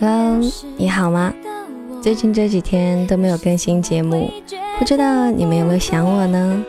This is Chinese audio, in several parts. Hello， 你好吗？最近这几天都没有更新节目，不知道你们有没有想我呢？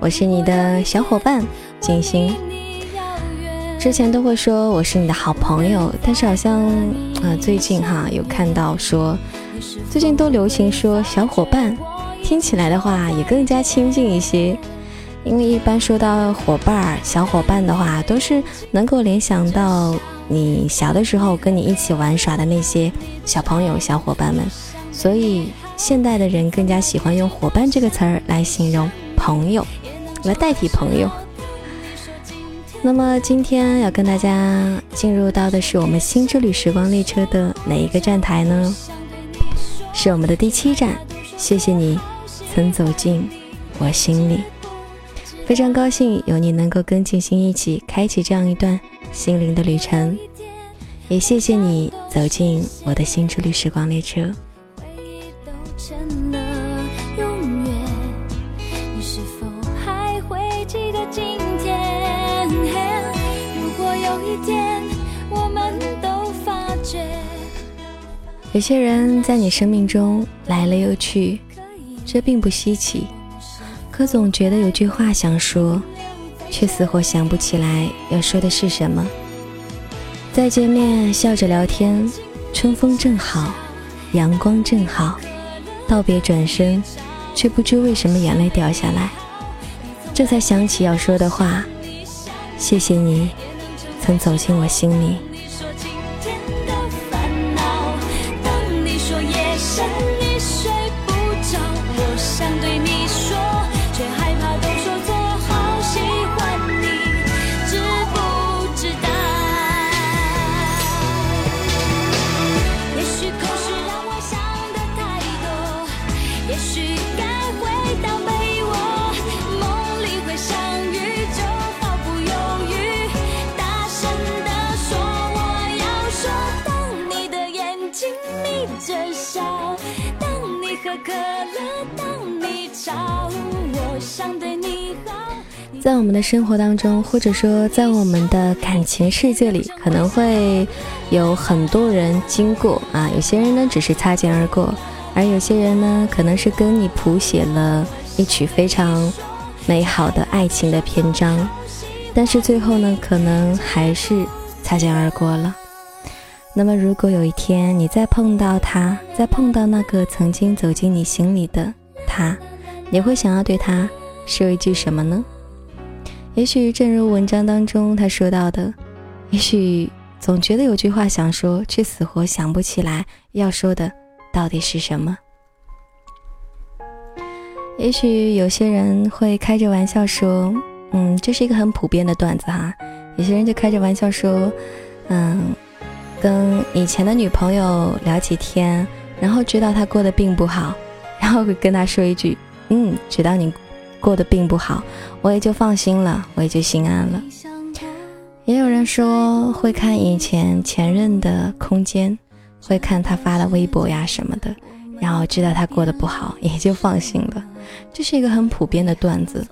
我是你的小伙伴静心。之前都会说我是你的好朋友，但是好像最近有看到说最近都流行说小伙伴，听起来的话也更加亲近一些。因为一般说到伙伴小伙伴的话，都是能够联想到你小的时候跟你一起玩耍的那些小朋友小伙伴们，所以现代的人更加喜欢用伙伴这个词儿来形容朋友，来代替朋友。那么今天要跟大家进入到的是我们新之旅时光列车的哪一个站台呢？是我们的第7站，谢谢你曾走进我心里。非常高兴有你能够跟静心一起开启这样一段心灵的旅程，也谢谢你走进我的新之旅时光列车。有些人在你生命中来了又去，这并不稀奇，可总觉得有句话想说，却死活想不起来要说的是什么。再见面笑着聊天，春风正好，阳光正好，道别转身，却不知为什么眼泪掉下来，这才想起要说的话，谢谢你曾走进我心里。在我们的生活当中，或者说在我们的感情世界里，可能会有很多人经过有些人呢只是擦肩而过，而有些人呢可能是跟你谱写了一曲非常美好的爱情的篇章，但是最后呢可能还是擦肩而过了。那么如果有一天你再碰到他，再碰到那个曾经走进你心里的他，你会想要对他说一句什么呢？也许正如文章当中他说到的，也许总觉得有句话想说，却死活想不起来要说的到底是什么。也许有些人会开着玩笑说，这是一个很普遍的段子哈。有些人就开着玩笑说，跟以前的女朋友聊几天，然后知道她过得并不好，然后会跟她说一句，知道你过得并不好，我也就放心了，我也就心安了。也有人说会看以前前任的空间，会看他发的微博呀什么的，然后知道他过得不好，也就放心了。这是一个很普遍的段子，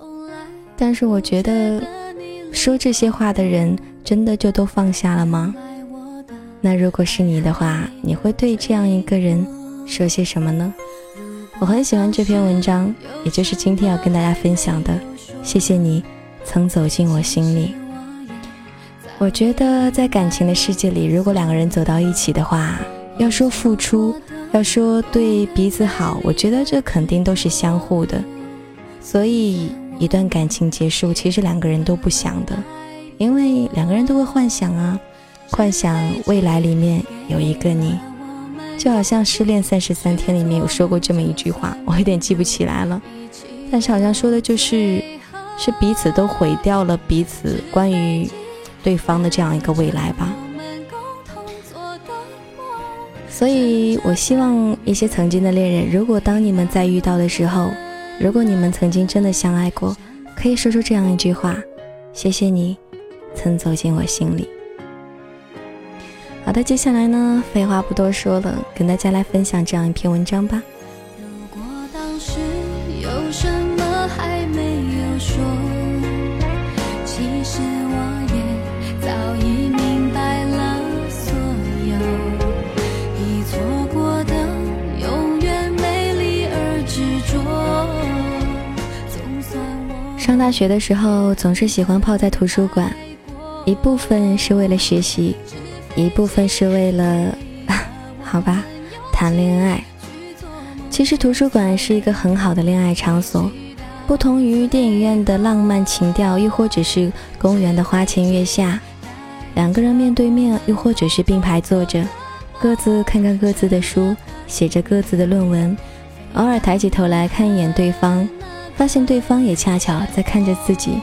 但是我觉得说这些话的人真的就都放下了吗？那如果是你的话，你会对这样一个人说些什么呢？我很喜欢这篇文章，也就是今天要跟大家分享的，谢谢你曾走进我心里。我觉得在感情的世界里，如果两个人走到一起的话，要说付出，要说对彼此好，我觉得这肯定都是相互的。所以一段感情结束，其实两个人都不想的，因为两个人都会幻想幻想未来里面有一个你。就好像失恋33天里面有说过这么一句话，我有点记不起来了，但是好像说的就是彼此都毁掉了彼此关于对方的这样一个未来吧。所以我希望一些曾经的恋人，如果当你们在遇到的时候，如果你们曾经真的相爱过，可以说出这样一句话，谢谢你曾走进我心里。好的，接下来呢，废话不多说了，跟大家来分享这样一篇文章吧。如果当时有什么还没有说，其实我也早已明白了所有。大学的时候总是喜欢泡在图书馆，一部分是为了学习，一部分是为了好吧，谈恋爱。其实图书馆是一个很好的恋爱场所，不同于电影院的浪漫情调，又或者是公园的花前月下，两个人面对面，又或者是并排坐着，各自看看各自的书，写着各自的论文，偶尔抬起头来看一眼对方，发现对方也恰巧在看着自己，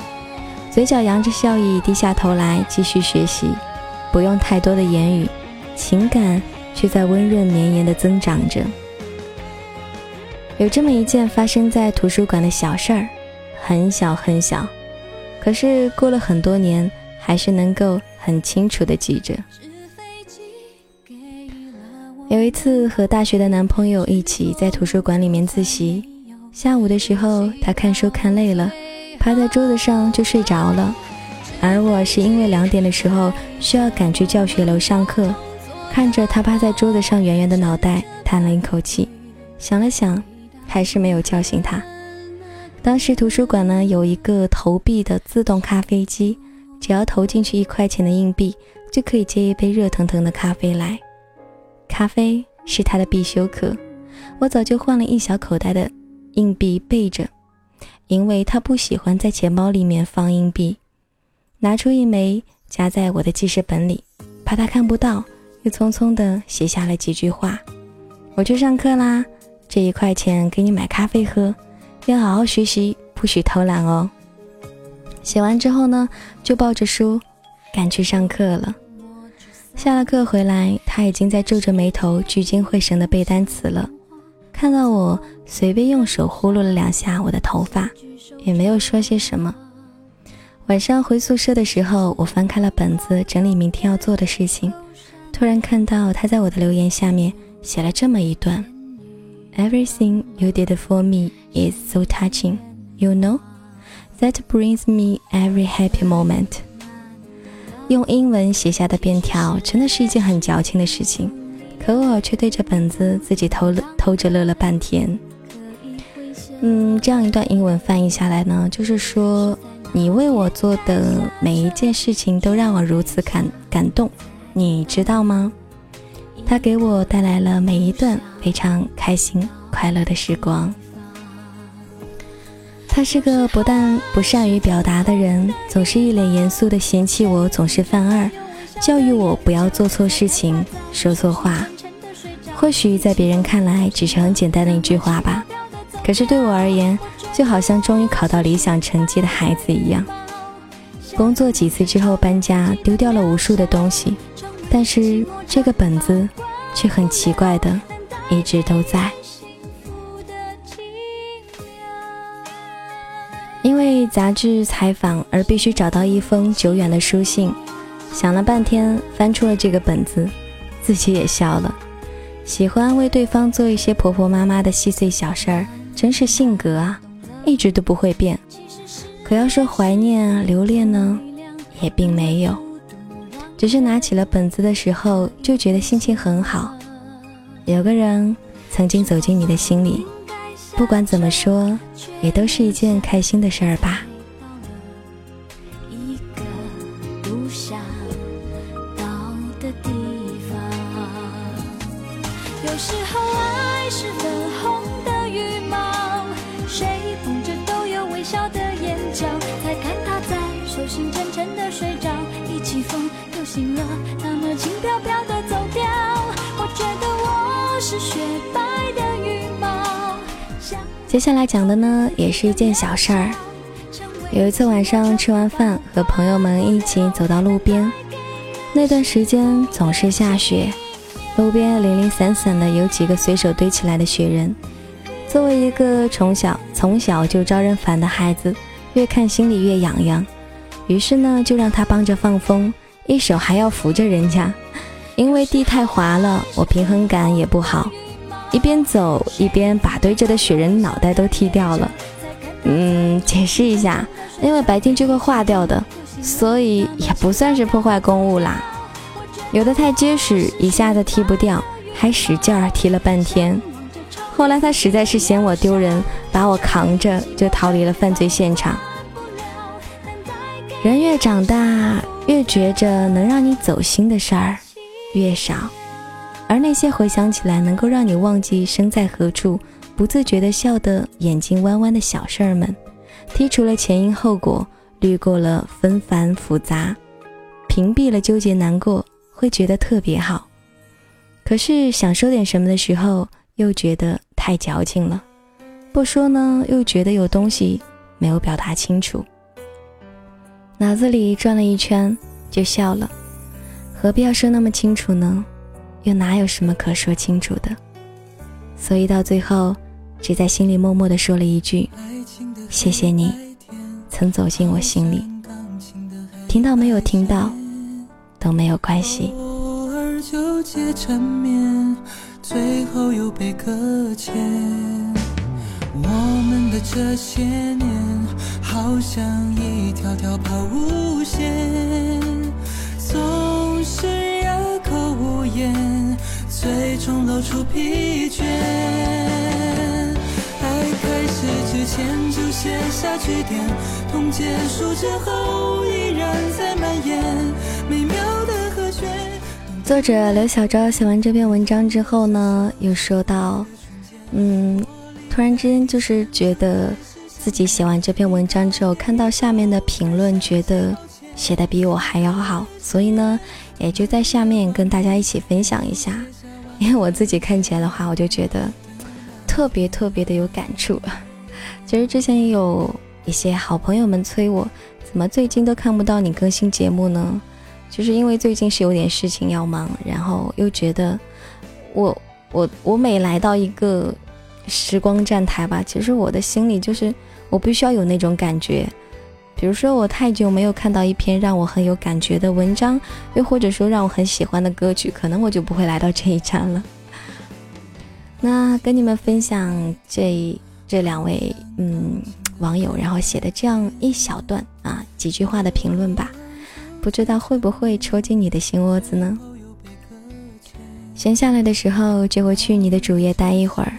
嘴角扬着笑意，低下头来继续学习。不用太多的言语，情感却在温润绵延地增长着。有这么一件发生在图书馆的小事儿，很小很小，可是过了很多年，还是能够很清楚地记着。有一次和大学的男朋友一起在图书馆里面自习，下午的时候他看书看累了，趴在桌子上就睡着了，而我是因为2点的时候需要赶去教学楼上课，看着他趴在桌子上圆圆的脑袋，叹了一口气，想了想还是没有叫醒他。当时图书馆呢有一个投币的自动咖啡机，只要投进去1块钱的硬币，就可以接一杯热腾腾的咖啡来。咖啡是他的必修课，我早就换了一小口袋的硬币备着，因为他不喜欢在钱包里面放硬币。拿出一枚夹在我的记事本里，怕他看不到，又匆匆地写下了几句话：我去上课啦，这1块钱给你买咖啡喝，要好好学习，不许偷懒哦。写完之后呢，就抱着书赶去上课了。下了课回来，他已经在皱着眉头聚精会神地背单词了，看到我随便用手呼噜了2下我的头发，也没有说些什么。晚上回宿舍的时候，我翻开了本子整理明天要做的事情，突然看到他在我的留言下面写了这么一段： Everything you did for me is so touching, you know? That brings me every happy moment. 用英文写下的便条真的是一件很矫情的事情，可我却对着本子自己偷着乐了半天。这样一段英文翻译下来呢，就是说你为我做的每一件事情都让我如此感动，你知道吗？它给我带来了每一段非常开心快乐的时光。他是个不但不善于表达的人，总是一脸严肃地嫌弃我总是犯二，教育我不要做错事情，说错话。或许在别人看来只是很简单的一句话吧，可是对我而言，就好像终于考到理想成绩的孩子一样。工作几次之后搬家，丢掉了无数的东西，但是这个本子却很奇怪的一直都在。因为杂志采访而必须找到一封久远的书信，想了半天翻出了这个本子，自己也笑了。喜欢为对方做一些婆婆妈妈的细碎小事儿，真是性格啊，一直都不会变。可要说怀念留恋呢，也并没有，只是拿起了本子的时候就觉得心情很好。有个人曾经走进你的心里，不管怎么说也都是一件开心的事儿吧。有时候爱是粉红的羽毛，谁捧着都有微笑的眼角，才看它在手心沉沉的睡着，一起风又醒了，那么轻飘飘的走掉。我觉得我是雪白的羽毛。接下来讲的呢也是一件小事儿。有一次晚上吃完饭，和朋友们一起走到路边，那段时间总是下雪，路边零零散散的有几个随手堆起来的雪人。作为一个从小就招人烦的孩子，越看心里越痒痒，于是呢就让他帮着放风，一手还要扶着人家，因为地太滑了，我平衡感也不好，一边走一边把堆着的雪人脑袋都剃掉了。解释一下，因为白天就会化掉的，所以也不算是破坏公物啦。有的太结实，一下子踢不掉，还使劲儿踢了半天。后来他实在是嫌我丢人，把我扛着就逃离了犯罪现场。人越长大，越觉着能让你走心的事儿越少，而那些回想起来能够让你忘记身在何处，不自觉地笑得眼睛弯弯的小事儿们，剔除了前因后果，滤过了纷繁复杂，屏蔽了纠结难过，会觉得特别好。可是想说点什么的时候，又觉得太矫情了，不说呢，又觉得有东西没有表达清楚，脑子里转了一圈就笑了。何必要说那么清楚呢？又哪有什么可说清楚的？所以到最后，只在心里默默地说了一句：谢谢你，曾走进我心里。听到没有听到，都没有关系。偶尔纠结缠绵，最后又被搁浅。我们的这些年，好像一条条抛物线，总是哑口无言，最终露出疲倦。爱开始之前就写下句点，痛结束之后依然在蔓延，美妙的和弦。作者刘小昭写完这篇文章之后呢，又说到突然之间就是觉得自己写完这篇文章之后，看到下面的评论，觉得写的比我还要好，所以呢也就在下面跟大家一起分享一下。因为我自己看起来的话，我就觉得特别特别的有感触。其实之前也有一些好朋友们催我，怎么最近都看不到你更新节目呢？就是因为最近是有点事情要忙，然后又觉得我每来到一个时光站台吧，其实我的心里就是我必须要有那种感觉，比如说我太久没有看到一篇让我很有感觉的文章，又或者说让我很喜欢的歌曲，可能我就不会来到这一站了。那跟你们分享这两位网友然后写的这样一小段啊几句话的评论吧，不知道会不会戳进你的心窝子呢？闲下来的时候就会去你的主页待一会儿，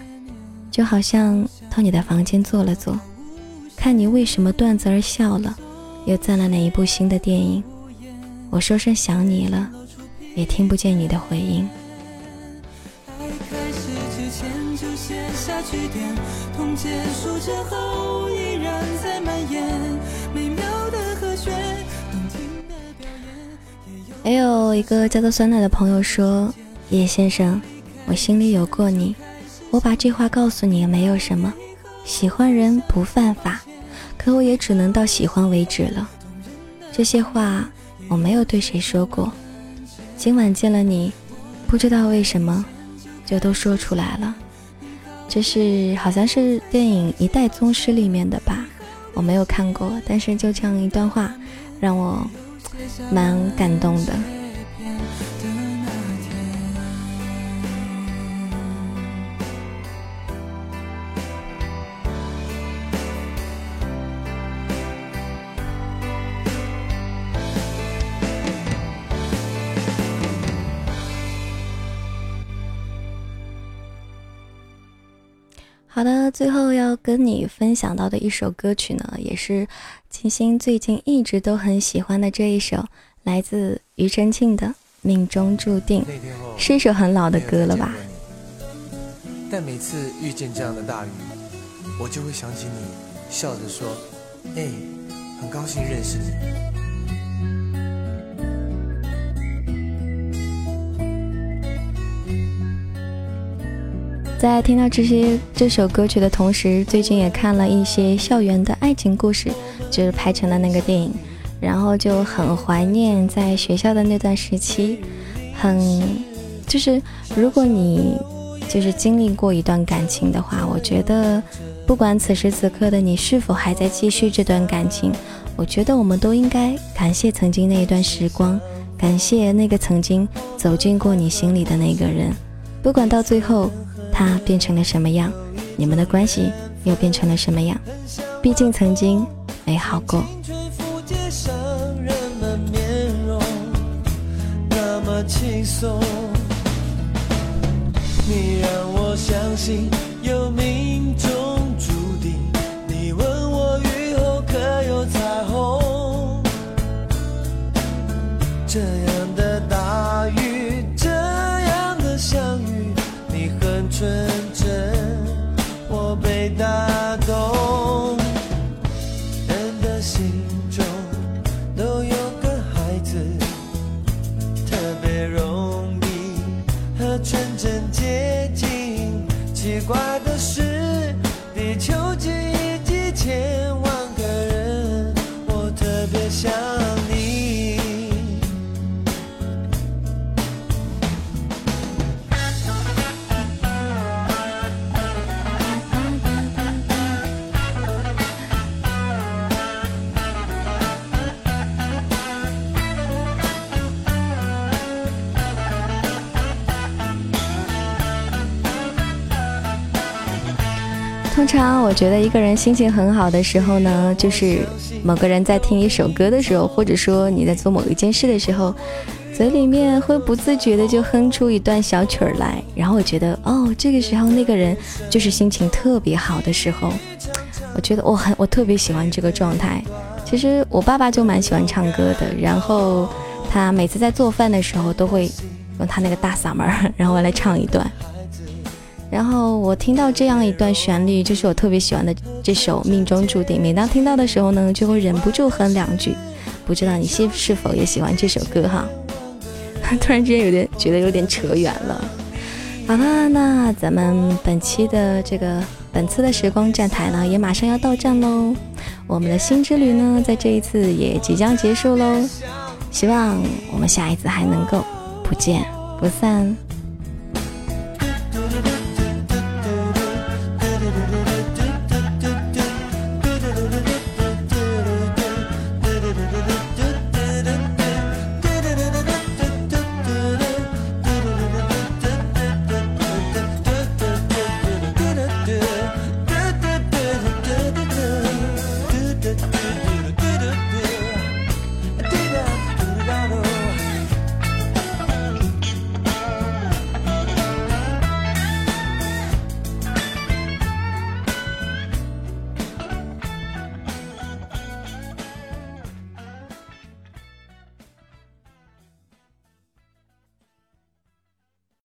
就好像到你的房间坐了坐，看你为什么段子而笑了，又赞了哪一部新的电影。我说声想你了，也听不见你的回音。也有一个叫做酸奶的朋友说：叶先生，我心里有过你，我把这话告诉你也没有什么，喜欢人不犯法，可我也只能到喜欢为止了。这些话我没有对谁说过，今晚见了你，不知道为什么就都说出来了。这是好像是电影《一代宗师》里面的吧，我没有看过，但是就这样一段话让我蛮感动的。好的，最后要跟你分享到的一首歌曲呢，也是金星最近一直都很喜欢的这一首，来自庾澄庆的《命中注定》，是一首很老的歌了吧。但每次遇见这样的大雨，我就会想起你，笑着说：哎，很高兴认识你。在听到这首歌曲的同时，最近也看了一些校园的爱情故事，就是拍成了那个电影，然后就很怀念在学校的那段时期。就是如果你就是经历过一段感情的话，我觉得不管此时此刻的你是否还在继续这段感情，我觉得我们都应该感谢曾经那一段时光，感谢那个曾经走进过你心里的那个人，不管到最后他变成了什么样，你们的关系又变成了什么样，毕竟曾经美好过。你让我相信有命中注定，你问我雨后可有彩虹，这样的大雨，这样的相遇，你很纯真，我被打动。人的心中都有个孩子，特别容易和纯真接近。奇怪的是，地球记忆1000万个人，我特别想你。通常我觉得一个人心情很好的时候呢，就是某个人在听一首歌的时候，或者说你在做某一件事的时候，嘴里面会不自觉的就哼出一段小曲儿来，然后我觉得哦，这个时候那个人就是心情特别好的时候，我觉得我特别喜欢这个状态。其实我爸爸就蛮喜欢唱歌的，然后他每次在做饭的时候都会用他那个大嗓门然后来唱一段。然后我听到这样一段旋律，就是我特别喜欢的这首《命中注定》，每当听到的时候呢，就会忍不住哼两句。不知道你是否也喜欢这首歌哈？突然之间有点觉得有点扯远了。好了，那咱们本次的时光站台呢，也马上要到站喽。我们的新之旅呢，在这一次也即将结束喽。希望我们下一次还能够不见不散。